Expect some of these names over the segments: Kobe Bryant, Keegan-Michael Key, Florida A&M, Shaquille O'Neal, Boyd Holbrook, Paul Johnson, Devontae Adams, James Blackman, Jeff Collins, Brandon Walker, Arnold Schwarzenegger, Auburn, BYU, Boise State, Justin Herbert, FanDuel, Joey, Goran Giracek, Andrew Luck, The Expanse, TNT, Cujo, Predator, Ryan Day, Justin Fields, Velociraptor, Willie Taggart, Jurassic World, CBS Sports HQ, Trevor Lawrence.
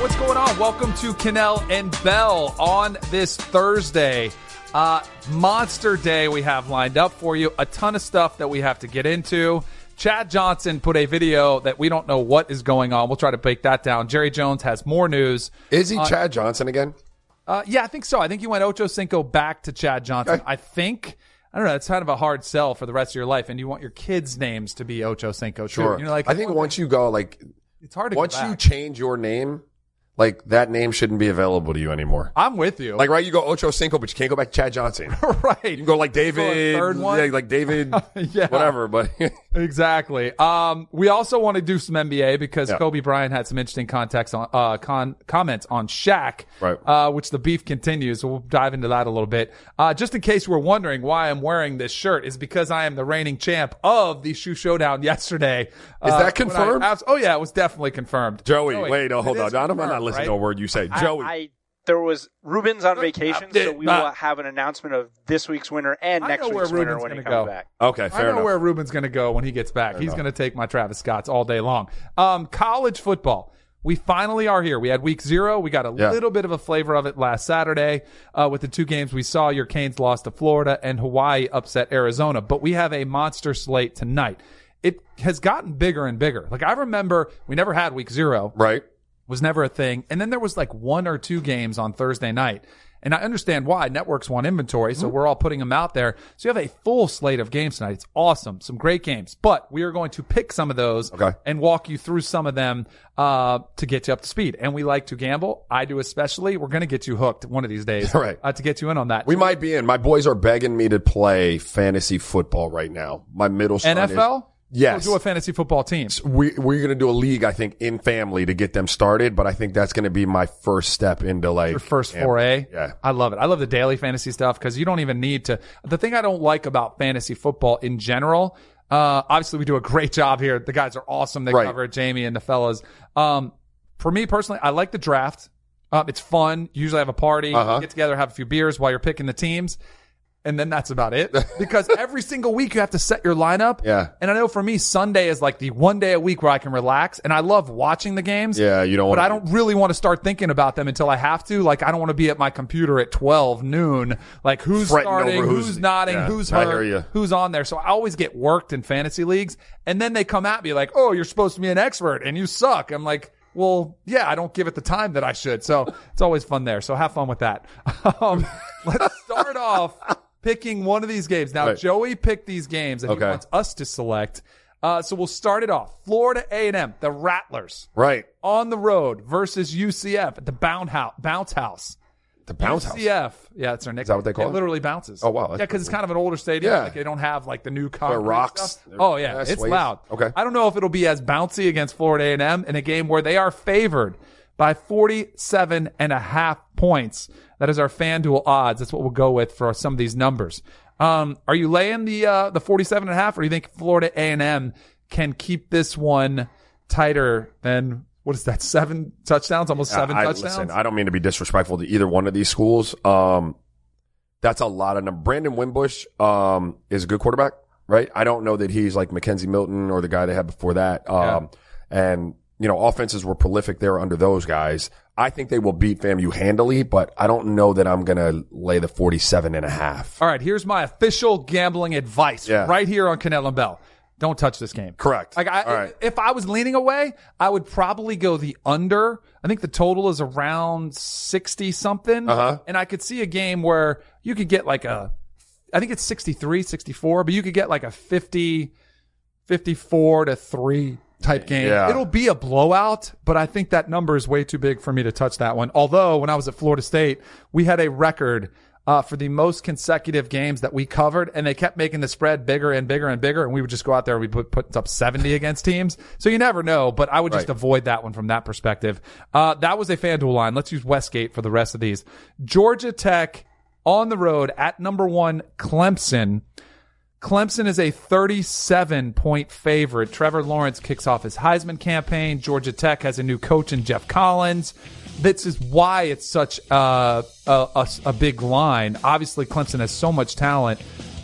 right, what's going on? Welcome to Cannell and Bell on this Thursday. Monster day we have lined up for you. A ton of stuff that we have to get into. Chad Johnson put a video that we don't know what is going on. We'll try to break that down. Jerry Jones has more news. Is he Chad Johnson again? Yeah, I think so. I think you went Ocho Cinco back to Chad Johnson. Okay. I don't know. It's kind of a hard sell for the rest of your life, and you want your kids' names to be Ocho Cinco. Sure. You're like, I think once you go, like, it's hard to once you change your name, like that name shouldn't be available to you anymore. I'm with you. Like, right, you go Ocho Cinco, but you can't go back to Chad Johnson. Right. You can go like David, third one? Yeah, like David, yeah, whatever. But exactly. We also want to do some NBA because Kobe Bryant had some interesting context on comments on Shaq, right? Which the beef continues. So we'll dive into that a little bit. Just in case we're wondering why I'm wearing this shirt, is because I am the reigning champ of the Shoe Showdown yesterday. Is that confirmed? Oh yeah, it was definitely confirmed. Joey, wait, no, hold on. I'm not listening to a word you say, Joey. There was Ruben's on vacation, so we will have an announcement of this week's winner and next week's winner when he comes back. Okay, fair enough. I know where Ruben's going to go when he gets back. He's going to take my Travis Scott's all day long. College football. We finally are here. We had week 0. We got a little bit of a flavor of it last Saturday with the two games we saw. Your Canes lost to Florida and Hawaii upset Arizona. But we have a monster slate tonight. It has gotten bigger and bigger. Like, I remember we never had week 0. Right. Was never a thing. And then there was like one or two games on Thursday night. And I understand why. Networks want inventory, so we're all putting them out there. So you have a full slate of games tonight. It's awesome. Some great games. But we are going to pick some of those and walk you through some of them to get you up to speed. And we like to gamble. I do especially. We're going to get you hooked one of these days to get you in on that. We might be in. My boys are begging me to play fantasy football right now. My middle son NFL? Yes. We'll do a fantasy football team. We're going to do a league, I think, in family to get them started, but I think that's going to be my first step into like... Your first foray? Yeah. I love it. I love the daily fantasy stuff because you don't even need to... The thing I don't like about fantasy football in general, obviously we do a great job here. The guys are awesome. They cover it, Jamie and the fellas. For me personally, I like the draft. It's fun. Usually I have a party. You get together, have a few beers while you're picking the teams. And then that's about it. Because every single week you have to set your lineup. Yeah. And I know for me, Sunday is like the one day a week where I can relax. And I love watching the games. Yeah, you don't want to. But I don't really want to start thinking about them until I have to. Like, I don't want to be at my computer at 12 noon. Like, who's starting, who's nodding, who's hurt, who's on there. So I always get worked in fantasy leagues. And then they come at me like, oh, you're supposed to be an expert and you suck. I'm like, well, yeah, I don't give it the time that I should. So it's always fun there. So have fun with that. Let's start off. Picking one of these games. Now, Joey picked these games that he wants us to select. So we'll start it off. Florida A&M, the Rattlers. Right. On the road versus UCF at the Bounce House. The Bounce House? UCF. Yeah, that's their nickname. Is that what they call it? It literally bounces. Oh, wow. Yeah, because it's kind of an older stadium. Yeah. Like, they don't have, like, the new concrete rocks. Stuff. Oh, yeah. Nice it's waves. Loud. Okay. I don't know if it'll be as bouncy against Florida A&M in a game where they are favored by 47.5 points. That is our FanDuel odds. That's what we'll go with for some of these numbers. Are you laying the 47.5, or do you think Florida A&M can keep this one tighter than, what is that, seven touchdowns? Almost seven touchdowns? Listen, I don't mean to be disrespectful to either one of these schools. That's a lot of numbers. Brandon Wimbush is a good quarterback, right? I don't know that he's like Mackenzie Milton or the guy they had before that. And you know, offenses were prolific there under those guys. I think they will beat FAMU handily, but I don't know that I'm going to lay the 47.5. All right, here's my official gambling advice right here on Cannell and Bell. Don't touch this game. Correct. Like, if I was leaning away, I would probably go the under. I think the total is around 60-something. And I could see a game where you could get like a – I think it's 63, 64, but you could get like a 50, 54-3. Type game. Yeah. It'll be a blowout, but I think that number is way too big for me to touch that one. Although when I was at Florida State, we had a record for the most consecutive games that we covered, and they kept making the spread bigger and bigger and bigger, and we would just go out there and we put up 70 against teams. So you never know, but I would just avoid that one from that perspective. That was a FanDuel line. Let's use Westgate for the rest of these. Georgia Tech on the road at number 1 Clemson. Clemson is a 37-point favorite. Trevor Lawrence kicks off his Heisman campaign. Georgia Tech has a new coach in Jeff Collins. This is why it's such a big line. Obviously, Clemson has so much talent.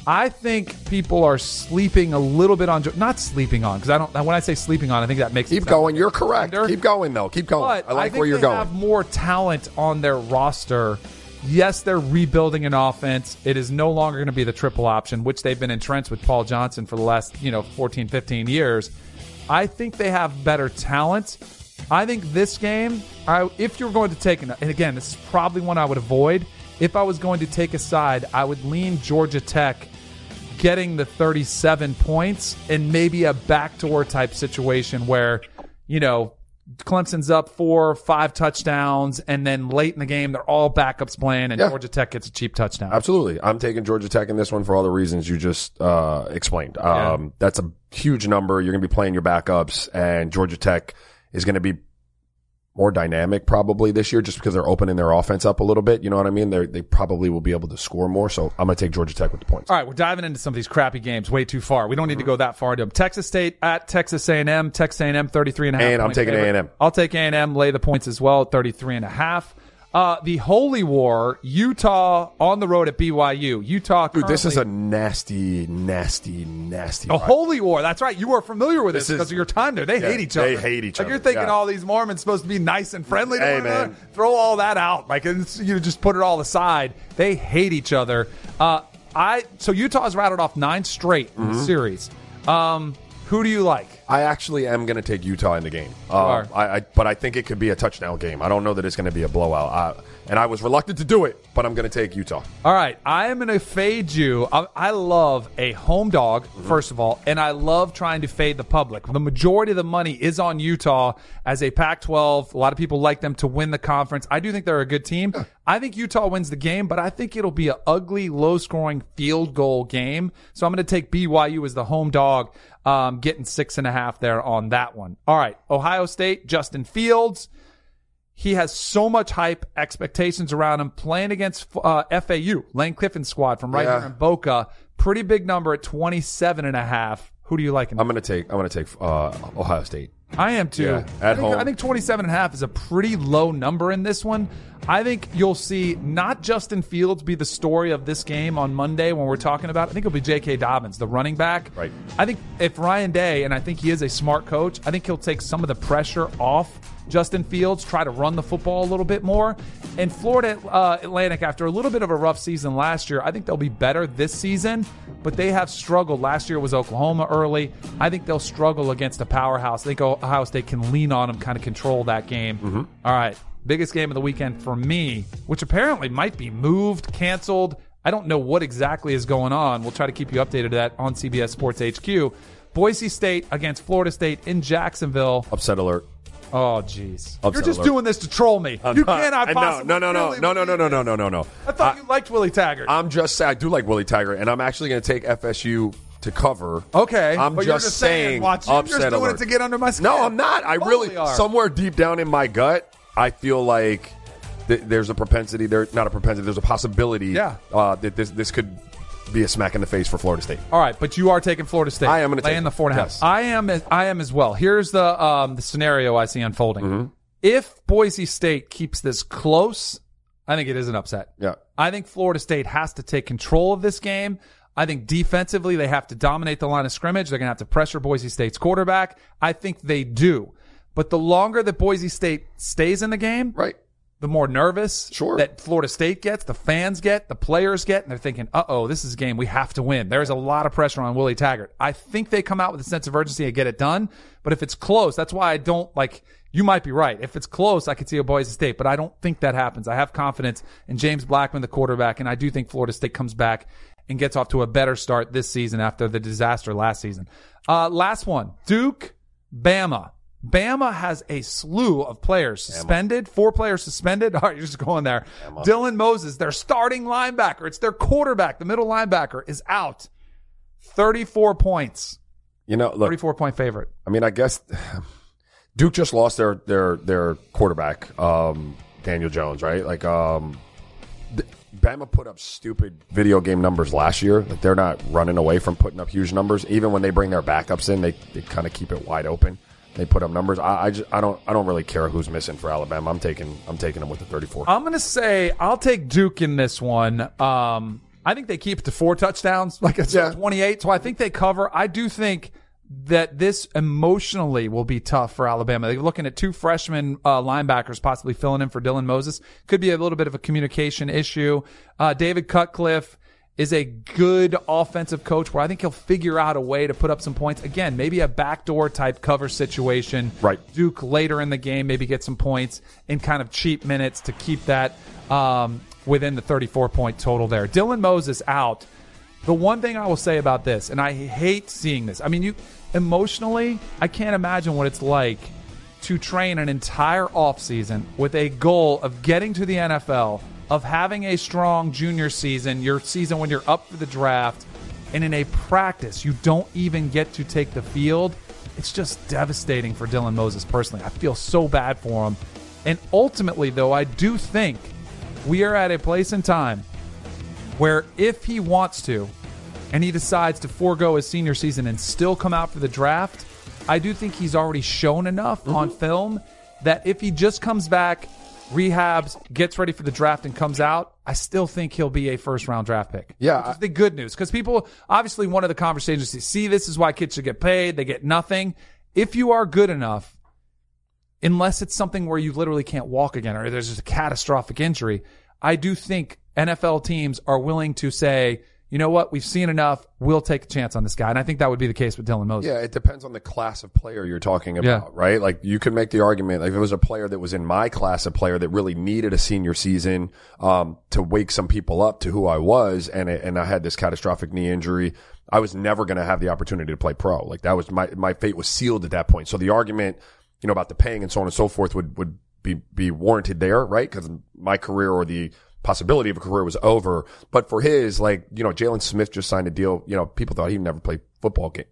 I think people are sleeping a little bit on Joey. Not sleeping on, because I don't. When I say sleeping on, I think that makes it sound going. You're correct. Keep going, though. Keep going. But I like where you're going. I think they have more talent on their roster. Yes, they're rebuilding an offense. It is no longer going to be the triple option, which they've been entrenched with Paul Johnson for the last 14, 15 years. I think they have better talent. I think this game, if you're going to take, and again, this is probably one I would avoid. If I was going to take a side, I would lean Georgia Tech getting the 37 points and maybe a backdoor type situation where, Clemson's up 4 or 5 touchdowns, and then late in the game, they're all backups playing, and Georgia Tech gets a cheap touchdown. Absolutely. I'm taking Georgia Tech in this one for all the reasons you just explained. That's a huge number. You're going to be playing your backups, and Georgia Tech is going to be more dynamic probably this year just because they're opening their offense up a little bit. You know what I mean? They probably will be able to score more, so I'm going to take Georgia Tech with the points. All right, we're diving into some of these crappy games way too far. We don't need to go that far into them. Texas State at Texas A&M. Texas A&M, 33.5. And I'm taking favorite. A&M. I'll take A&M, lay the points as well, 33.5. The Holy War, Utah on the road at BYU. Utah currently... Dude, this is a nasty, nasty, nasty... A Holy War, that's right. You are familiar with this because of your time there. They hate each other. They hate each other. You're thinking all these Mormons supposed to be nice and friendly to one another. Throw all that out. You just put it all aside. They hate each other. So Utah's rattled off 9 straight in the series. Who do you like? I actually am going to take Utah in the game. But I think it could be a touchdown game. I don't know that it's going to be a blowout. And I was reluctant to do it, but I'm going to take Utah. All right. I am going to fade you. I love a home dog, first of all, and I love trying to fade the public. The majority of the money is on Utah as a Pac-12. A lot of people like them to win the conference. I do think they're a good team. I think Utah wins the game, but I think it'll be an ugly, low-scoring field goal game. So I'm going to take BYU as the home dog, getting 6.5 there on that one. All right. Ohio State, Justin Fields. He has so much hype, expectations around him, playing against FAU, Lane Kiffin's squad from right here in Boca. Pretty big number at 27.5. Who do you like? I'm going to take Ohio State. I am too. Yeah, I think 27.5 is a pretty low number in this one. I think you'll see not Justin Fields be the story of this game on Monday when we're talking about it. I think it'll be J.K. Dobbins, the running back. Right. I think if Ryan Day, and I think he is a smart coach, I think he'll take some of the pressure off Justin Fields, try to run the football a little bit more. And Florida Atlantic, after a little bit of a rough season last year, I think they'll be better this season, but they have struggled. Last year was Oklahoma early. I think they'll struggle against a powerhouse. I think Ohio State can lean on them, kind of control that game. Mm-hmm. All right, biggest game of the weekend for me, which apparently might be moved, canceled. I don't know what exactly is going on. We'll try to keep you updated to that on CBS Sports HQ. Boise State against Florida State in Jacksonville. Upset alert. Oh, jeez. You're just doing this to troll me. You cannot possibly. No. I thought you liked Willie Taggart. I'm just saying, I do like Willie Taggart, and I'm actually going to take FSU to cover. Okay. I'm just saying, watch, upset alert. You're just doing it to get under my skin. No, I'm not. I really, somewhere deep down in my gut, I feel like there's a propensity. There's a possibility that this could be a smack in the face for Florida State. All right, but you are taking Florida State. I am going to take the 4.5. Yes. I am as well. Here's the scenario I see unfolding. Mm-hmm. If Boise State keeps this close, I think it is an upset. Yeah. I think Florida State has to take control of this game. I think defensively they have to dominate the line of scrimmage. They're going to have to pressure Boise State's quarterback. I think they do. But the longer that Boise State stays in the game, right, the more nervous that Florida State gets, the fans get, the players get, and they're thinking, uh-oh, this is a game we have to win. There's a lot of pressure on Willie Taggart. I think they come out with a sense of urgency and get it done. But if it's close, that's why I don't like – you might be right. If it's close, I could see a Boise State, but I don't think that happens. I have confidence in James Blackman, the quarterback, and I do think Florida State comes back and gets off to a better start this season after the disaster last season. Last one, Duke, Bama. Bama has a slew of players suspended. 4 players suspended. All right, you're just going there. Bama. Dylan Moses, their starting linebacker. It's their quarterback. The middle linebacker is out. 34 points. 34-point favorite. I mean, I guess Duke just lost their quarterback, Daniel Jones, right? Like, Bama put up stupid video game numbers last year. Like, they're not running away from putting up huge numbers. Even when they bring their backups in, they kind of keep it wide open. They put up numbers. I don't really care who's missing for Alabama. I'm taking them with the 34. I'm going to say I'll take Duke in this one. I think they keep it to 4 touchdowns, like it's 28. So I think they cover. I do think that this emotionally will be tough for Alabama. They're looking at 2 freshman linebackers possibly filling in for Dylan Moses. Could be a little bit of a communication issue. David Cutcliffe is a good offensive coach where I think he'll figure out a way to put up some points. Again, maybe a backdoor type cover situation. Right. Duke later in the game, maybe get some points in kind of cheap minutes to keep that within the 34-point total there. Dylan Moses out. The one thing I will say about this, and I hate seeing this. I mean, emotionally, I can't imagine what it's like to train an entire offseason with a goal of getting to the NFL, of having a strong junior season, your season when you're up for the draft, and in a practice you don't even get to take the field. It's just devastating for Dylan Moses personally. I feel so bad for him. And ultimately, though, I do think we are at a place in time where if he wants to and he decides to forego his senior season and still come out for the draft, I do think he's already shown enough on film that if he just comes back, rehabs, gets ready for the draft, and comes out, I still think he'll be a first-round draft pick. Yeah. Which is the good news, because people, obviously one of the conversations is, see, this is why kids should get paid. They get nothing. If you are good enough, unless it's something where you literally can't walk again or there's just a catastrophic injury, I do think NFL teams are willing to say, you know what, we've seen enough, we'll take a chance on this guy. And I think that would be the case with Dylan Moses. Yeah, it depends on the class of player you're talking about, right? Like, you can make the argument, like, if it was a player that was in my class, a player that really needed a senior season to wake some people up to who I was, and I had this catastrophic knee injury, I was never going to have the opportunity to play pro. Like, that was my fate was sealed at that point. So the argument, you know, about the paying and so on and so forth would be warranted there, right? Because my career or the possibility of a career was over. But for his, like, you know, Jalen Smith just signed a deal. You know, people thought he'd never play football again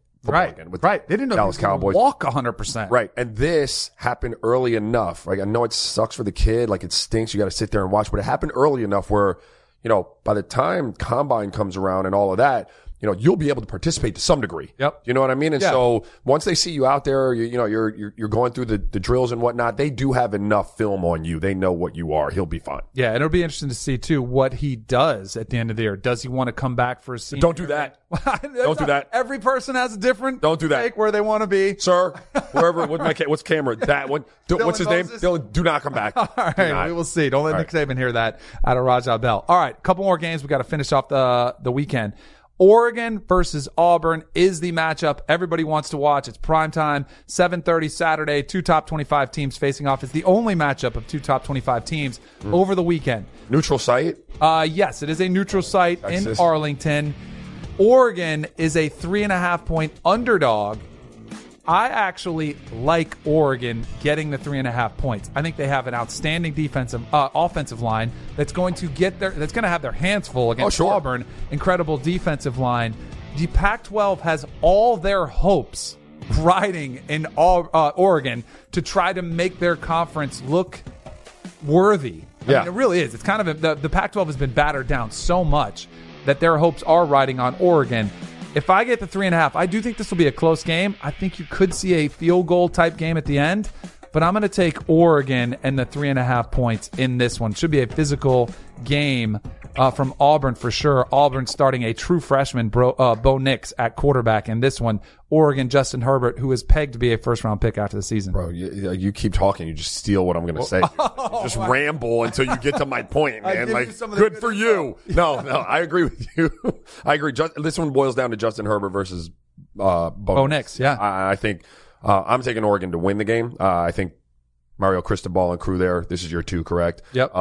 with they didn't know Dallas Cowboys walk 100%. Right. And this happened early enough. Like, I know it sucks for the kid. Like, it stinks. You got to sit there and watch. But it happened early enough where, you know, by the time combine comes around and all of that, you know, you'll be able to participate to some degree. Yep. You know what I mean? And so once they see you out there, you're going through the drills and whatnot, they do have enough film on you. They know what you are. He'll be fine. Yeah, and it'll be interesting to see, too, what he does at the end of the year. Does he want to come back for a senior? Don't do that. Don't do that. Every person has a different take where they want to be. Sir, wherever, what's Cameron? That one. What's his name? Dylan, do not come back. All right, we will see. Don't let Nick Saban hear that out of Rajah Bell. All right, a couple more games. We've got to finish off the weekend. Oregon versus Auburn is the matchup everybody wants to watch. It's primetime, 7:30 Saturday, 2 top 25 teams facing off. It's the only matchup of 2 top 25 teams over the weekend. Neutral site? Yes, it is a neutral site in Arlington. Oregon is a 3.5-point underdog. I actually like Oregon getting the 3.5 points. I think they have an outstanding offensive line that's going to have their hands full against Auburn. Incredible defensive line. The Pac-12 has all their hopes riding in Oregon to try to make their conference look worthy. I mean, it really is. It's kind of the Pac-12 has been battered down so much that their hopes are riding on Oregon. If I get the 3.5, I do think this will be a close game. I think you could see a field goal type game at the end, but I'm going to take Oregon and the 3.5 points in this one. Should be a physical game from Auburn for sure. Auburn starting a true freshman, Bo Nix, at quarterback in this one. Oregon, Justin Herbert, who is pegged to be a first-round pick after the season. Bro, you keep talking. You just steal what I'm going to say. Ramble until you get to my point, man. Like, good for you. No, I agree with you. I agree. This one boils down to Justin Herbert versus Bo Nix. Yeah. I think I'm taking Oregon to win the game. I think Mario Cristobal and crew there. This is your 2, correct? Yep.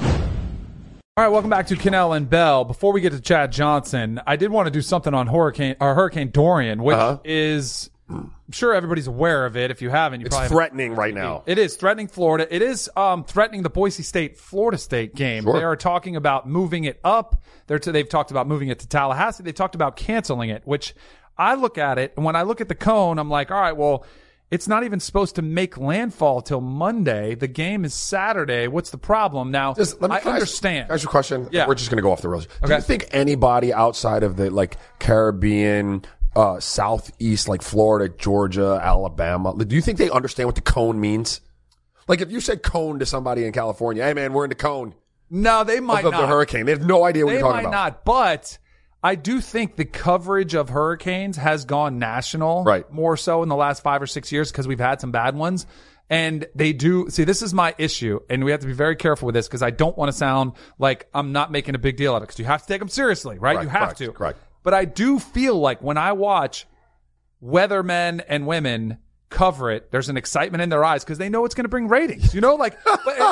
All right, welcome back to Cannell and Bell. Before we get to Chad Johnson, I did want to do something on Hurricane Dorian, which is, I'm sure everybody's aware of it. If you haven't, it's threatening right now. It is threatening Florida. It is threatening the Boise State, Florida State game. Sure. They are talking about moving it up. They've talked about moving it to Tallahassee. They talked about canceling it, which I look at it, and when I look at the cone, I'm like, all right, well, it's not even supposed to make landfall till Monday. The game is Saturday. What's the problem now? I understand. Ask your question. Yeah. We're just going to go off the rails. Okay. Do you think anybody outside of the Caribbean, Southeast, Florida, Georgia, Alabama, do you think they understand what the cone means? Like if you said cone to somebody in California, hey man, we're in the cone. No, they might not. The hurricane. They have no idea what you're talking about. They might not, but I do think the coverage of hurricanes has gone national, right, more so in the last 5 or 6 years because we've had some bad ones. And they do – see, this is my issue, and we have to be very careful with this because I don't want to sound like I'm not making a big deal out of it because you have to take them seriously, right? Correct. But I do feel like when I watch weathermen and women – cover it, there's an excitement in their eyes because they know it's going to bring ratings, but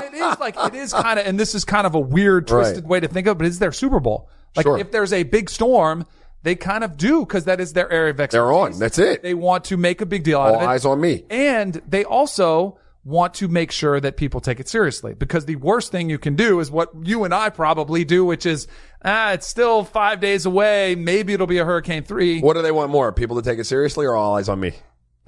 it is kind of, and this is kind of a weird twisted way to think of it, but it's their Super Bowl, sure. If there's a big storm, they kind of do because that is their area of expertise. They're on, that's it, they want to make a big deal out of it. All eyes on me. And they also want to make sure that people take it seriously, because the worst thing you can do is what you and I probably do, which is it's still 5 days away, maybe it'll be a Hurricane 3. What do they want more, people to take it seriously or all eyes on me?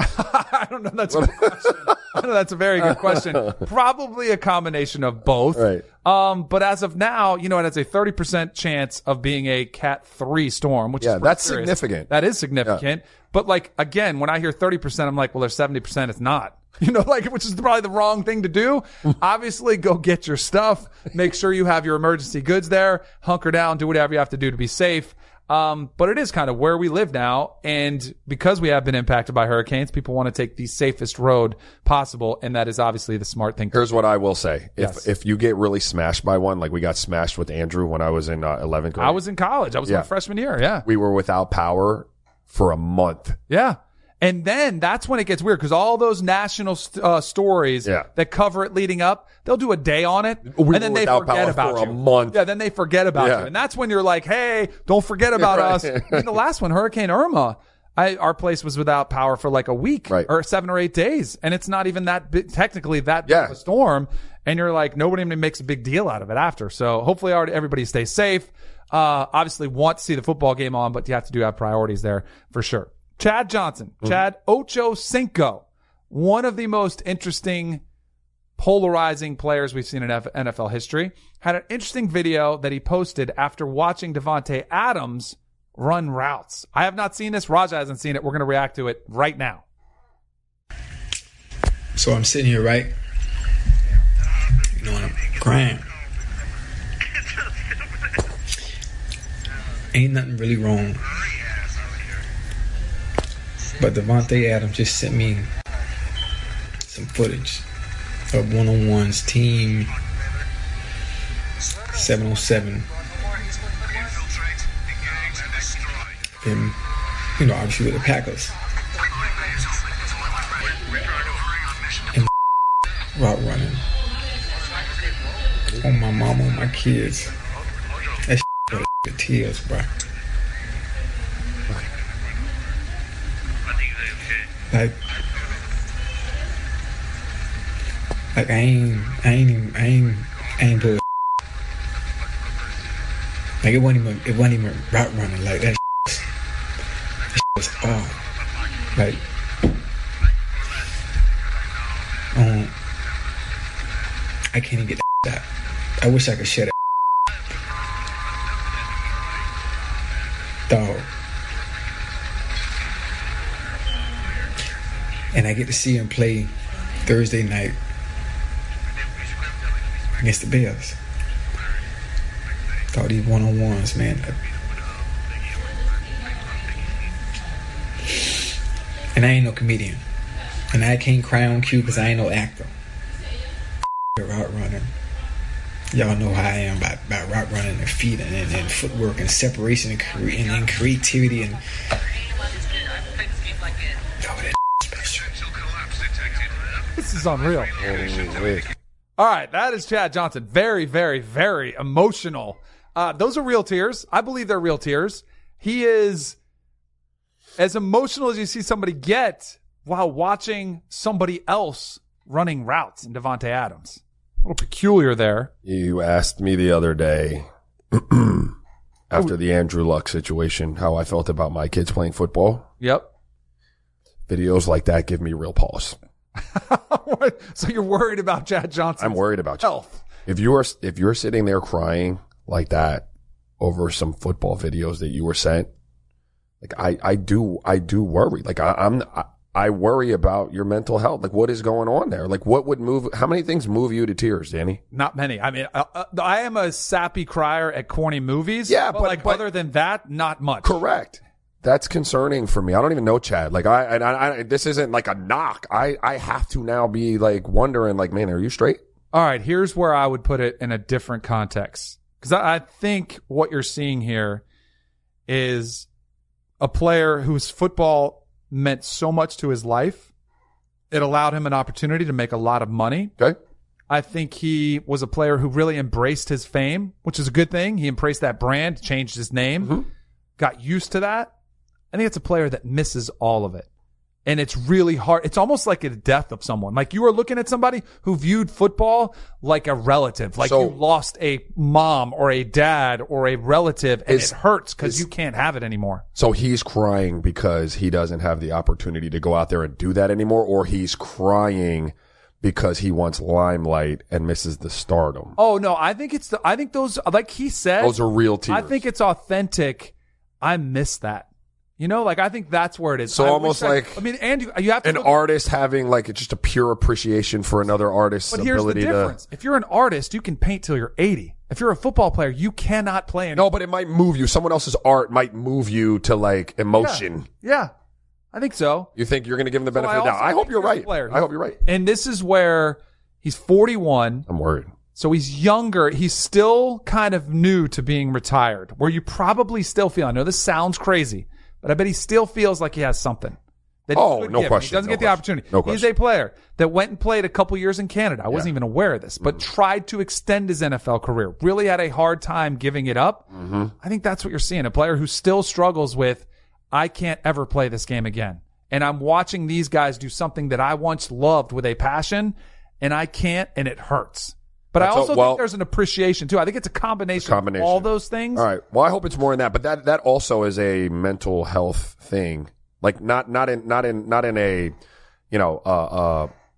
I don't know. That's a good question. I know that's a very good question. Probably a combination of both. Right. But as of now, it has a 30% chance of being a Cat 3 storm, which is that's serious. Significant. That is significant. Yeah. But again, when I hear 30%, I'm like, well, there's 70%. It's not. Which is probably the wrong thing to do. Obviously, go get your stuff. Make sure you have your emergency goods there. Hunker down. Do whatever you have to do to be safe. But it is kind of where we live now, and because we have been impacted by hurricanes, people want to take the safest road possible, and that is obviously the smart thing. Here's what I will say. If you get really smashed by one, like we got smashed with Andrew when I was in 11th grade. I was in college. I was in my freshman year, We were without power for a month. Yeah. And then that's when it gets weird, because all those national stories that cover it leading up, they'll do a day on it, and then they forget about you. A month. Yeah, then they forget about you. And that's when you're like, hey, don't forget about us. And the last one, Hurricane Irma, our place was without power for a week or 7 or 8 days, and it's not even that big, technically that big of a storm. And you're like, nobody makes a big deal out of it after. So hopefully everybody stays safe. Obviously want to see the football game on, but you have to do have priorities there for sure. Chad Johnson, Ocho Cinco, one of the most interesting, polarizing players we've seen in NFL history, had an interesting video that he posted after watching Devontae Adams run routes. I have not seen this. Raja hasn't seen it. We're going to react to it right now. So I'm sitting here, right? You know, I'm crying. Ain't nothing really wrong. But Devontae Adams just sent me some footage of one-on-ones, team 707. And, you know, obviously with the Packers. And route running. On my mama, on my kids. That shit the tears, bro. Like I ain't doing. Like it wasn't even route running. Like that was off. Like I can't even get that out. I wish I could share that. Dog. And I get to see him play Thursday night against the Bills. All these one-on-ones, man. And I ain't no comedian. And I can't cry on cue because I ain't no actor. Route running. Y'all know how I am about route running and feet and footwork and separation and creativity and... This is unreal. All right, that is Chad Johnson. Very, very, very emotional. Those are real tears. I believe they're real tears. He is as emotional as you see somebody get while watching somebody else running routes in Devontae Adams. A little peculiar there. You asked me the other day after the Andrew Luck situation how I felt about my kids playing football. Yep. Videos like that give me real pause. So you're worried about Chad Johnson? I'm worried about health. If you're sitting there crying like that over some football videos that you were sent, like I do worry. Like I worry about your mental health. Like what is going on there? Like what would move? How many things move you to tears, Danny? Not many. I mean, I am a sappy crier at corny movies. Yeah, but other than that, not much. Correct. That's concerning for me. I don't even know Chad. Like I this isn't like a knock. I have to now be like wondering, like, man, are you straight? All right. Here's where I would put it in a different context. Cause I think what you're seeing here is a player whose football meant so much to his life. It allowed him an opportunity to make a lot of money. Okay. I think he was a player who really embraced his fame, which is a good thing. He embraced that brand, changed his name, got used to that. I think it's a player that misses all of it. And it's really hard. It's almost like the death of someone. Like you are looking at somebody who viewed football like a relative. Like so, you lost a mom or a dad or a relative and it hurts because you can't have it anymore. So he's crying because he doesn't have the opportunity to go out there and do that anymore, or he's crying because he wants limelight and misses the stardom. Oh no, I think those, like he said, those are real tears. I think it's authentic. I miss that. You know, like I think that's where it is. So almost like and you have to an artist having like just a pure appreciation for another artist's ability to. But here's the difference: if you're an artist, you can paint till you're 80. If you're a football player, you cannot play anymore. No, but it might move you. Someone else's art might move you to like emotion. Yeah, I think so. You think you're going to give him the benefit of the doubt? I hope you're right. I hope you're right. And this is where he's 41. I'm worried. So he's younger. He's still kind of new to being retired. Where you probably still feel. I know this sounds crazy. But I bet he still feels like he has something. Oh, no question. He doesn't get the opportunity. No question. He's a player that went and played a couple years in Canada. I wasn't even aware of this, but tried to extend his NFL career. Really had a hard time giving it up. I think that's what you're seeing. A player who still struggles with, I can't ever play this game again. And I'm watching these guys do something that I once loved with a passion, and I can't, and it hurts. But I also think there's an appreciation, too. I think it's a combination of all those things. All right. Well, I hope it's more than that. But that also is a mental health thing. Like, not in a, you know,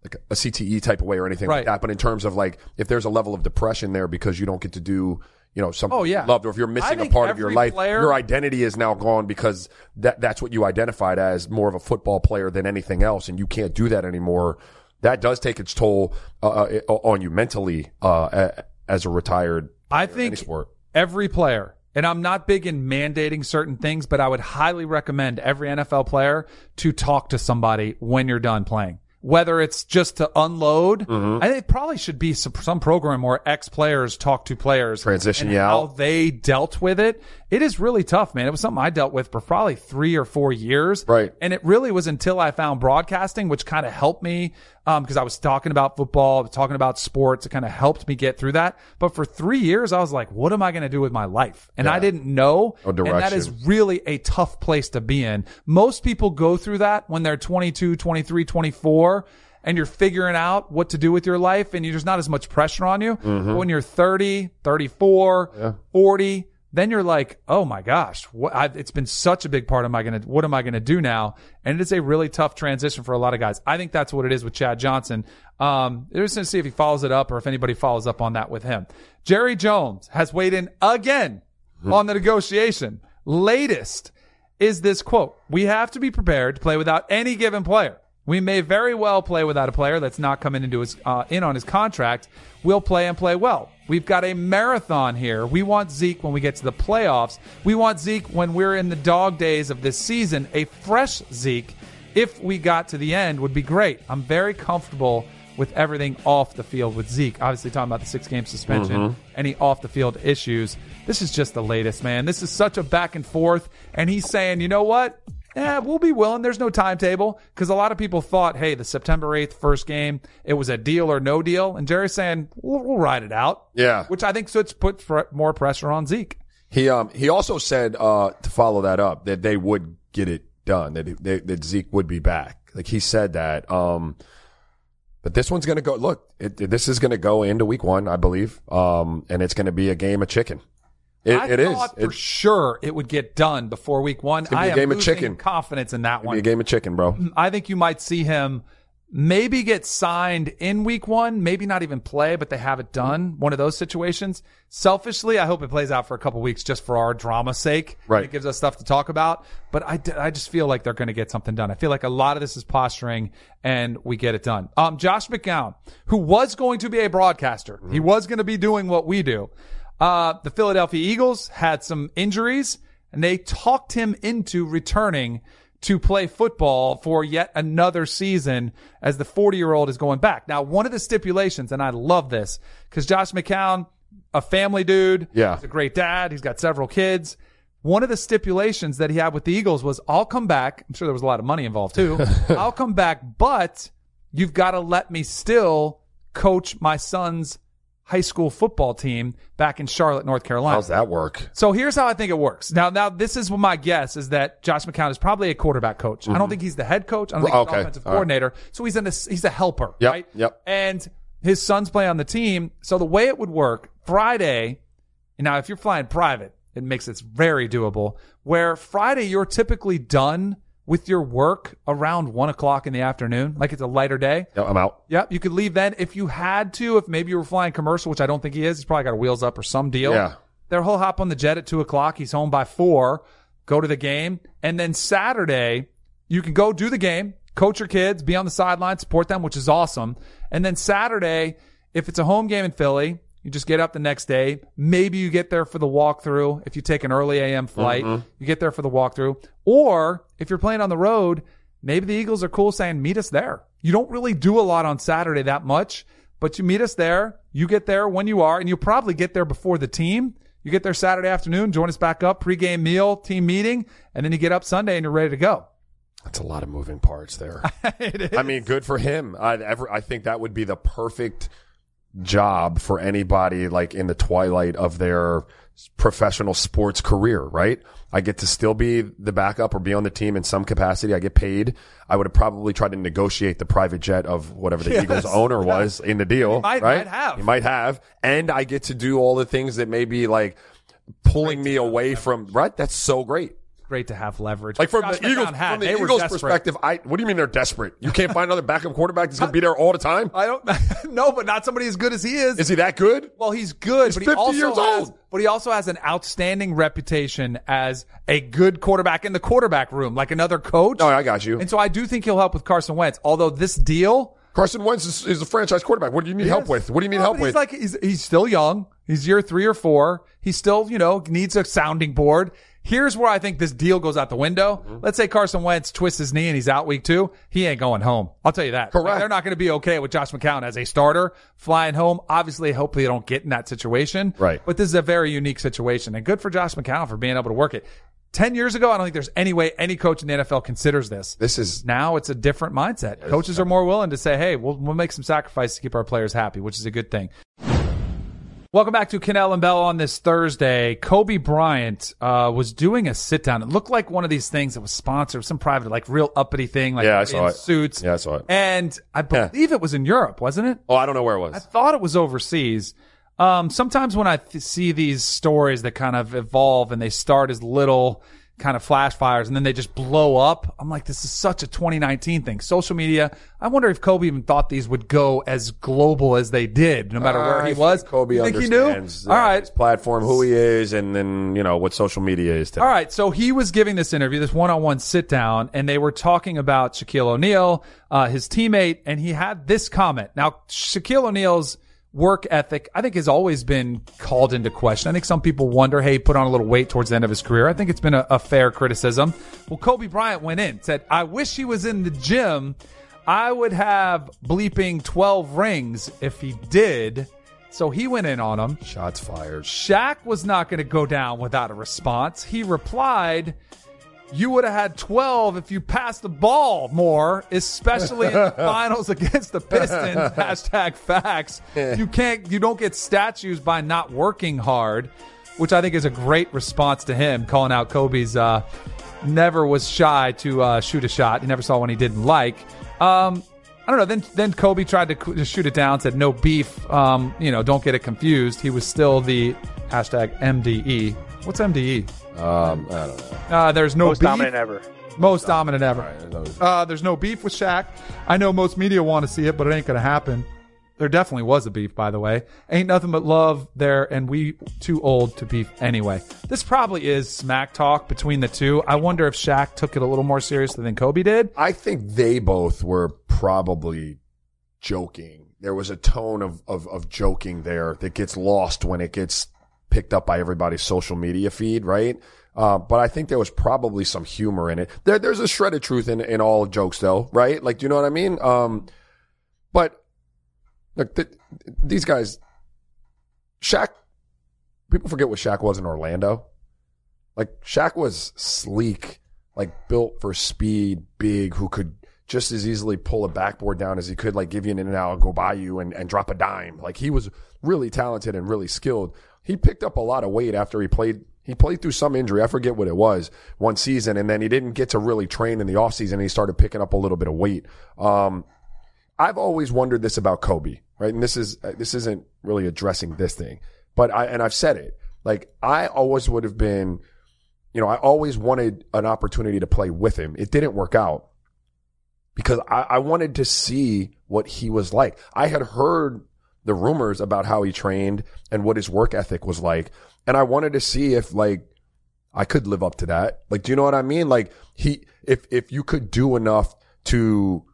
like a CTE type of way or anything like that. But in terms of, like, if there's a level of depression there because you don't get to do, you know, something you loved, or if you're missing a part of your life, your identity is now gone because that's what you identified as, more of a football player than anything else, and you can't do that anymore. That does take its toll on you mentally as a retired player, I think, any sport. Every player, and I'm not big in mandating certain things, but I would highly recommend every NFL player to talk to somebody when you're done playing. Whether it's just to unload, I think it probably should be some program where ex-players talk to players. Transition, yeah. How they dealt with it. It is really tough, man. It was something I dealt with for probably 3 or 4 years. Right. And it really was until I found broadcasting, which kind of helped me, because I was talking about football, talking about sports. It kind of helped me get through that. But for 3 years, I was like, what am I going to do with my life? And I didn't know. No direction. And that is really a tough place to be in. Most people go through that when they're 22, 23, 24. And you're figuring out what to do with your life, and there's not as much pressure on you. But when you're 30, 34, 40, then you're like, oh my gosh, it's been such a big part of what am I going to do now? And it's a really tough transition for a lot of guys. I think that's what it is with Chad Johnson. We're just going to see if he follows it up or if anybody follows up on that with him. Jerry Jones has weighed in again on the negotiation. Latest is this quote: "We have to be prepared to play without any given player. We may very well play without a player that's not coming into his in on his contract. We'll play and play well. We've got a marathon here. We want Zeke when we get to the playoffs. We want Zeke when we're in the dog days of this season. A fresh Zeke, if we got to the end, would be great. I'm very comfortable with everything off the field with Zeke." Obviously talking about the 6-game suspension, any off-the-field issues. This is just the latest, man. This is such a back and forth. And he's saying, you know what? Yeah, we'll be willing. There's no timetable, because a lot of people thought, hey, the September 8th first game, it was a deal or no deal. And Jerry's saying, we'll ride it out. Yeah. Which I think puts more pressure on Zeke. He also said, to follow that up, that they would get it done, that Zeke would be back. Like, he said that. But this one's going to go, look, this is going to go into week 1, I believe. And it's going to be a game of chicken. I thought for sure it would get done before week 1. I am losing confidence in that one. It's going to be a game of chicken, bro. I think you might see him maybe get signed in week 1, maybe not even play, but they have it done. One of those situations. Selfishly, I hope it plays out for a couple weeks just for our drama's sake. Right. It gives us stuff to talk about. But I just feel like they're going to get something done. I feel like a lot of this is posturing, and we get it done. Josh McCown, who was going to be a broadcaster. He was going to be doing what we do. The Philadelphia Eagles had some injuries, and they talked him into returning to play football for yet another season as the 40-year-old is going back. Now, one of the stipulations, and I love this, because Josh McCown, a family dude, he's a great dad, he's got several kids. One of the stipulations that he had with the Eagles was, I'll come back. I'm sure there was a lot of money involved, too. I'll come back, but you've got to let me still coach my son's high school football team back in Charlotte, North Carolina. How's that work? So here's how I think it works. Now this is what my guess is, that Josh McCown is probably a quarterback coach. I don't think he's the head coach. I don't think he's an offensive coordinator. So he's a helper, right? Yep. And his sons play on the team. So the way it would work, Friday, and now if you're flying private, it makes it very doable, where Friday you're typically done with your work around 1:00 in the afternoon, like it's a lighter day. Yep, I'm out. Yep. You could leave then if you had to, if maybe you were flying commercial, which I don't think he is. He's probably got a wheels up or some deal. Yeah. Their whole hop on the jet at 2:00. He's home by 4:00, go to the game. And then Saturday, you can go do the game, coach your kids, be on the sideline, support them, which is awesome. And then Saturday, if it's a home game in Philly, you just get up the next day. Maybe you get there for the walkthrough. If you take an early AM flight, you get there for the walkthrough. Or if you're playing on the road, maybe the Eagles are cool saying, meet us there. You don't really do a lot on Saturday that much, but you meet us there. You get there when you are, and you'll probably get there before the team. You get there Saturday afternoon, join us back up, pregame meal, team meeting, and then you get up Sunday and you're ready to go. That's a lot of moving parts there. It is. I mean, good for him. I think that would be the perfect job for anybody like in the twilight of their professional sports career, right? I get to still be the backup or be on the team in some capacity. I get paid. I would have probably tried to negotiate the private jet of whatever the Eagles owner was in the deal. You might have. And I get to do all the things that may be like pulling me away from, right? That's so great. Great to have leverage. Like from the Eagles' perspective, what do you mean they're desperate? You can't find another backup quarterback that's going to be there all the time? No, but not somebody as good as he is. Is he that good? Well, he's good. He's 50 years old. But he also has an outstanding reputation as a good quarterback in the quarterback room, like another coach. No, I got you. And so I do think he'll help with Carson Wentz. Although this deal... Carson Wentz is a franchise quarterback. What do you need help with? What do you need help with? He's still young. He's year 3 or 4. He still, needs a sounding board. Here's where I think this deal goes out the window. Mm-hmm. Let's say Carson Wentz twists his knee and he's out week 2. He ain't going home. I'll tell you that. Correct. They're not going to be okay with Josh McCown as a starter flying home. Obviously, hopefully they don't get in that situation. Right. But this is a very unique situation. And good for Josh McCown for being able to work it. 10 years ago, I don't think there's any way any coach in the NFL considers this. Now it's a different mindset. Coaches are more willing to say, hey, we'll make some sacrifice to keep our players happy, which is a good thing. Welcome back to Cannell and Bell on this Thursday. Kobe Bryant was doing a sit-down. It looked like one of these things that was sponsored, some private, like real uppity thing, like suits. Yeah, I saw it. And I believe it was in Europe, wasn't it? Oh, I don't know where it was. I thought it was overseas. Sometimes when I see these stories that kind of evolve and they start as little kind of flash fires and then they just blow up, I'm like, this is such a 2019 thing. Social media. I wonder if Kobe even thought these would go as global as they did, no matter where he was. Kobe understands his platform, who he is, and then, what social media is today. All right. So he was giving this interview, this one-on-one sit down, and they were talking about Shaquille O'Neal, his teammate, and he had this comment. Now, Shaquille O'Neal's work ethic, I think, has always been called into question. I think some people wonder, hey, he put on a little weight towards the end of his career. I think it's been a fair criticism. Well, Kobe Bryant went in, said, I wish he was in the gym. I would have bleeping 12 rings if he did. So he went in on him. Shots fired. Shaq was not going to go down without a response. He replied, you would have had 12 if you passed the ball more, especially in the finals against the Pistons. #facts. You don't get statues by not working hard, which I think is a great response to him, calling out Kobe's never was shy to shoot a shot. He never saw one he didn't like. I don't know. Then Kobe tried to shoot it down, said no beef. Don't get it confused. He was still the #MDE. What's MDE? I don't know. There's no most beef. Dominant ever. Most dominant ever. Right, there's no beef with Shaq. I know most media want to see it, but it ain't going to happen. There definitely was a beef, by the way. Ain't nothing but love there, and we too old to beef anyway. This probably is smack talk between the two. I wonder if Shaq took it a little more seriously than Kobe did. I think they both were probably joking. There was a tone of joking there that gets lost when it gets picked up by everybody's social media feed, right? But I think there was probably some humor in it. There's a shred of truth in all jokes, though, right? Like, do you know what I mean? But look, these guys, Shaq, people forget what Shaq was in Orlando. Like, Shaq was sleek, like built for speed, big, who could just as easily pull a backboard down as he could, like give you an in and out and go by you and drop a dime. Like, he was really talented and really skilled. He picked up a lot of weight after he played through some injury. I forget what it was, one season, and then he didn't get to really train in the offseason, and he started picking up a little bit of weight. I've always wondered this about Kobe, right? And this isn't really addressing this thing, but I've said it. Like, I always would have been, I always wanted an opportunity to play with him. It didn't work out because I wanted to see what he was like. I had heard the rumors about how he trained and what his work ethic was like. And I wanted to see if, like, I could live up to that. Like, do you know what I mean? Like, if you could do enough to,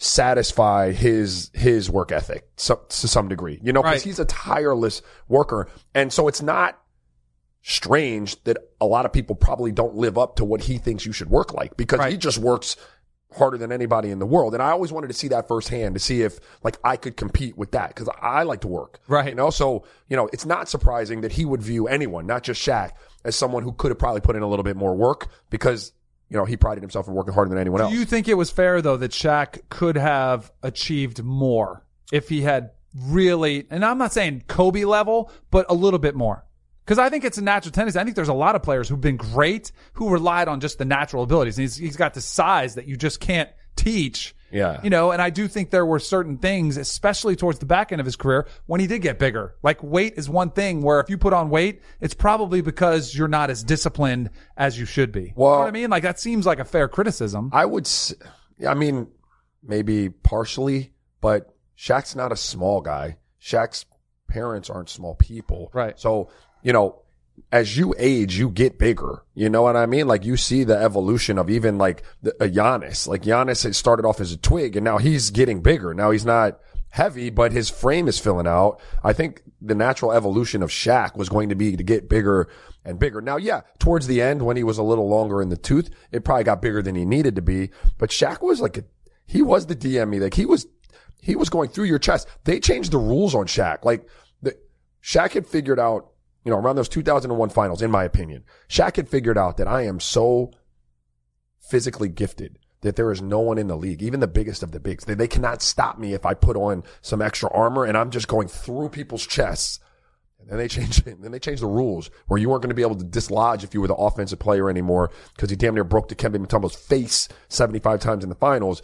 satisfy his work ethic to some degree, because he's a tireless worker. And so it's not strange that a lot of people probably don't live up to what he thinks you should work like, because he just works harder than anybody in the world. And I always wanted to see that firsthand, to see if, like, I could compete with that, because I like to work. Right. So, it's not surprising that he would view anyone, not just Shaq, as someone who could have probably put in a little bit more work, because, he prided himself on working harder than anyone else. Do you think it was fair, though, that Shaq could have achieved more if he had really, and I'm not saying Kobe level, but a little bit more. Because I think it's a natural tendency. I think there's a lot of players who've been great who relied on just the natural abilities. And he's got the size that you just can't teach. Yeah. You know, and I do think there were certain things, especially towards the back end of his career, when he did get bigger. Like weight is one thing where if you put on weight, it's probably because you're not as disciplined as you should be. Well, you know what I mean? Like that seems like a fair criticism. I mean, maybe partially, but Shaq's not a small guy. Shaq's parents aren't small people. Right. So, you know, as you age, you get bigger. You know what I mean? Like you see the evolution of even like Giannis. Like Giannis had started off as a twig and now he's getting bigger. Now he's not heavy, but his frame is filling out. I think the natural evolution of Shaq was going to be to get bigger and bigger. Now, yeah, towards the end when he was a little longer in the tooth, it probably got bigger than he needed to be. But Shaq was like, he was the DME. Like he was going through your chest. They changed the rules on Shaq. Like Shaq had figured out, you know, around those 2001 finals, in my opinion, Shaq had figured out that I am so physically gifted that there is no one in the league, even the biggest of the bigs. They cannot stop me if I put on some extra armor and I'm just going through people's chests. And then they changed the rules where you weren't going to be able to dislodge if you were the offensive player anymore because he damn near broke Dikembe Mutombo's face 75 times in the finals.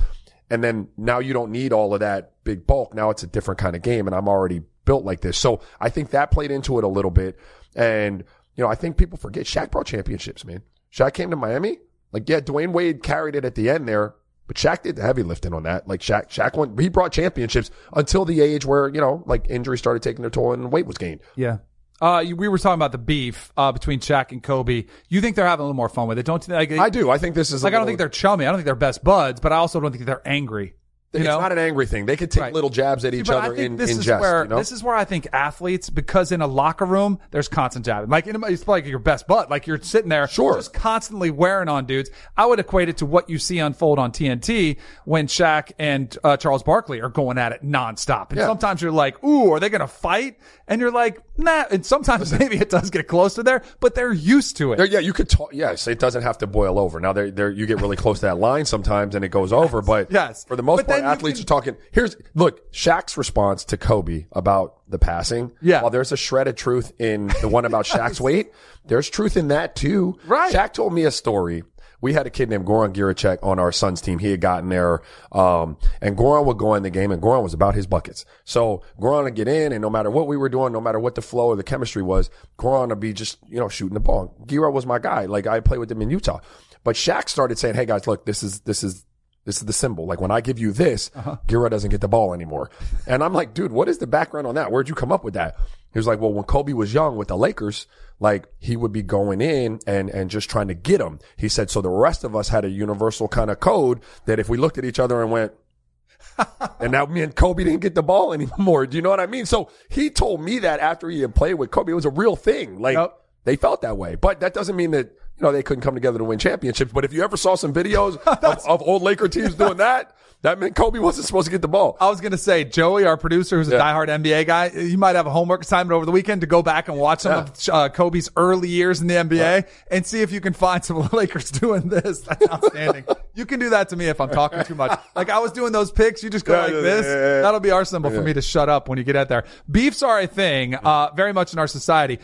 And then now you don't need all of that big bulk. Now it's a different kind of game, and I'm already built like this. So I think that played into it a little bit. And, you know, I think people forget Shaq brought championships, man. Shaq came to Miami. Like, yeah, Dwayne Wade carried it at the end there, but Shaq did the heavy lifting on that. Like Shaq won, he brought championships until the age where, you know, like injuries started taking their toll and weight was gained. Yeah. We were talking about the beef between Shaq and Kobe. You think they're having a little more fun with it, don't you? Like, I do. I think this is like, I don't think they're chummy. I don't think they're best buds, but I also don't think they're angry. It's not an angry thing. They could take little jabs at each other in jest. This is where I think athletes, because in a locker room, there's constant jabbing. Like, it's like your best butt. Like, you're sitting there just constantly wearing on dudes. I would equate it to what you see unfold on TNT when Shaq and Charles Barkley are going at it nonstop. And sometimes you're like, ooh, are they going to fight? And you're like, nah. And sometimes maybe it does get close to there, but they're used to it. Yeah, you could talk. Yes, it doesn't have to boil over. Now, you get really close to that line sometimes and it goes over, but for the most part, athletes are talking. Look, Shaq's response to Kobe about the passing. Yeah. While there's a shred of truth in the one about Shaq's weight, there's truth in that too. Right. Shaq told me a story. We had a kid named Goran Giracek on our son's team. He had gotten there, and Goran would go in the game, and Goran was about his buckets. So Goran would get in, and no matter what we were doing, no matter what the flow or the chemistry was, Goran would be just, you know, shooting the ball. Gira was my guy. Like, I played with him in Utah. But Shaq started saying, hey guys, look, this is the symbol. Like, when I give you this, Gira doesn't get the ball anymore. And I'm like, dude, what is the background on that? Where'd you come up with that? He was like, well, when Kobe was young with the Lakers, like, he would be going in and just trying to get him. He said, so the rest of us had a universal kind of code that if we looked at each other and went, and now me and Kobe didn't get the ball anymore. Do you know what I mean? So he told me that after he had played with Kobe, it was a real thing. Like, they felt that way. But that doesn't mean that, you know, they couldn't come together to win championships. But if you ever saw some videos of old Laker teams doing that, that meant Kobe wasn't supposed to get the ball. I was going to say, Joey, our producer, who's a diehard NBA guy, you might have a homework assignment over the weekend to go back and watch some of Kobe's early years in the NBA and see if you can find some Lakers doing this. That's outstanding. You can do that to me if I'm talking too much. Like, I was doing those picks. You just go like this. That'll be our symbol for me to shut up when you get out there. Beefs are a thing, very much in our society.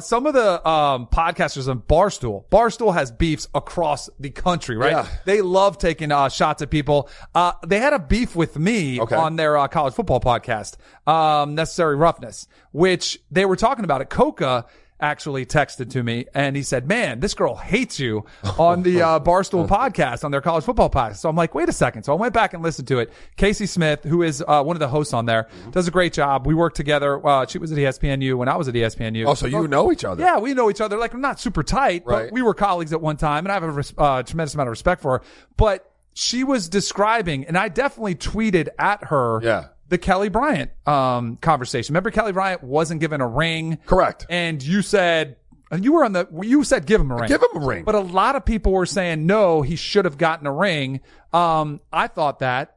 Some of the podcasters on Barstool. Barstool has beefs across the country, right? Yeah. They love taking shots at people. They had a beef with me on their college football podcast, Necessary Roughness, which they were talking about. Coca actually texted to me, and he said, man, this girl hates you on the Barstool podcast, on their college football podcast. So I'm like, wait a second. So I went back and listened to it. Casey Smith, who is one of the hosts on there, does a great job. We work together. She was at ESPNU when I was at ESPNU. Oh, so you know each other. Yeah, we know each other. Like, we're not super tight, but we were colleagues at one time, and I have a tremendous amount of respect for her. But she was describing, and I definitely tweeted at her the Kelly Bryant conversation. Remember, Kelly Bryant wasn't given a ring. Correct. And you said, you said give him a ring. Give him a ring. But a lot of people were saying, no, he should have gotten a ring. I thought that.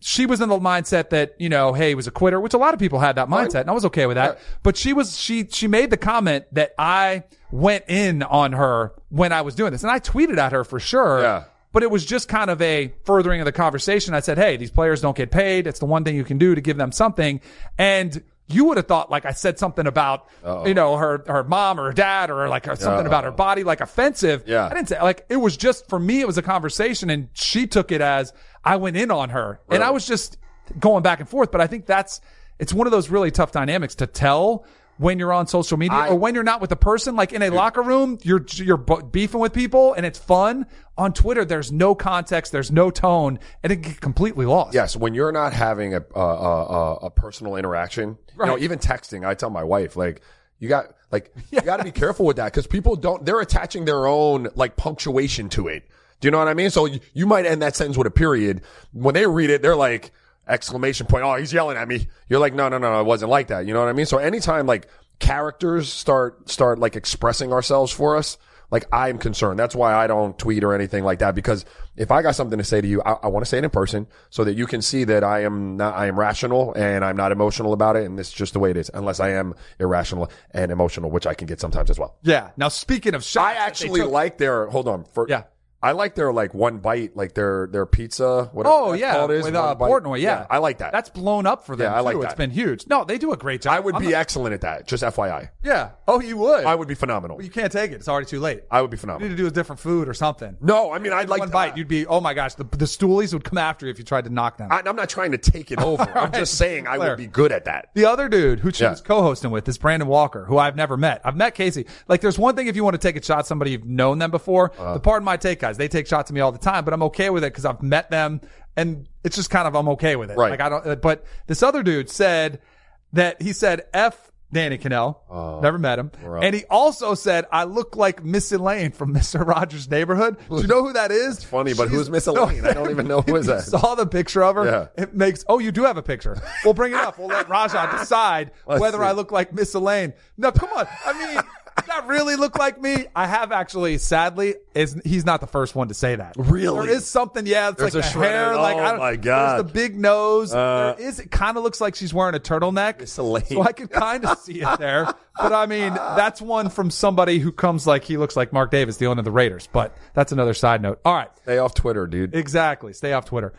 She was in the mindset that, you know, hey, he was a quitter, which a lot of people had that mindset, and I was okay with that. But she made the comment that I went in on her when I was doing this, and I tweeted at her for sure. But it was just kind of a furthering of the conversation. I said, hey, these players don't get paid. It's the one thing you can do to give them something. And you would have thought, like, I said something about, you know, her mom or her dad or like something about her body, like offensive. Yeah. I didn't say, like, it was just, for me, it was a conversation, and she took it as I went in on her. Really? And I was just going back and forth. But I think that's, it's one of those really tough dynamics to tell when you're on social media or when you're not with a person. Like in a locker room, you're beefing with people and it's fun. On Twitter, there's no context, there's no tone, and it gets completely lost. Yes, yeah, so when you're not having a personal interaction, right. You know, even texting, I tell my wife, like, you got to be careful with that, because people they're attaching their own like punctuation to it. Do you know what I mean? So you might end that sentence with a period. When they read it, they're like, exclamation point, oh, he's yelling at me. You're like, no, it wasn't like that. You know what I mean? So anytime like characters start like expressing ourselves for us, like, I'm concerned. That's why I don't tweet or anything like that, because if I got something to say to you, I want to say it in person so that you can see that I am rational and I'm not emotional about it, and it's just the way it is, unless I am irrational and emotional, which I can get sometimes as well. Yeah. Now, speaking of shots, I actually like their I like their like one bite, like their pizza. With Portnoy. Yeah, I like that. That's blown up for them. Yeah, I like that. It's been huge. No, they do a great job. I would be excellent at that. Just FYI. Yeah. Oh, you would. I would be phenomenal. Well, you can't take it. It's already too late. I would be phenomenal. You need to do a different food or something. No, I mean, I'd like one bite. You'd be. Oh my gosh, the stoolies would come after you if you tried to knock them. I'm not trying to take it over. I'm just saying I would be good at that. The other dude who she was co-hosting with is Brandon Walker, who I've never met. I've met Casey. Like, there's one thing if you want to take a shot at somebody you've known them before. The Pardon My Take guys. They take shots at me all the time, but I'm okay with it because I've met them, and it's just kind of, I'm okay with it. Right. Like, I don't. But this other dude said that he said F Danny Cannell, never met him, and he also said I look like Miss Elaine from Mister Rogers' Neighborhood. Do you know who that is? It's funny, but who's Miss Elaine? I don't even know who is that. Saw the picture of her. Yeah. It makes. Oh, you do have a picture. We'll bring it up. We'll let Rajan decide whether I look like Miss Elaine. No, come on. I mean. Does that really look like me? I have actually, sadly, he's not the first one to say that. Really? There is something, it's there's like a hair. My God. There's the big nose. It kind of looks like she's wearing a turtleneck. It's a lame. So I could kind of see it there. But, I mean, that's one from somebody who comes like he looks like Mark Davis, the owner of the Raiders. But that's another side note. All right. Stay off Twitter, dude. Exactly. Stay off Twitter.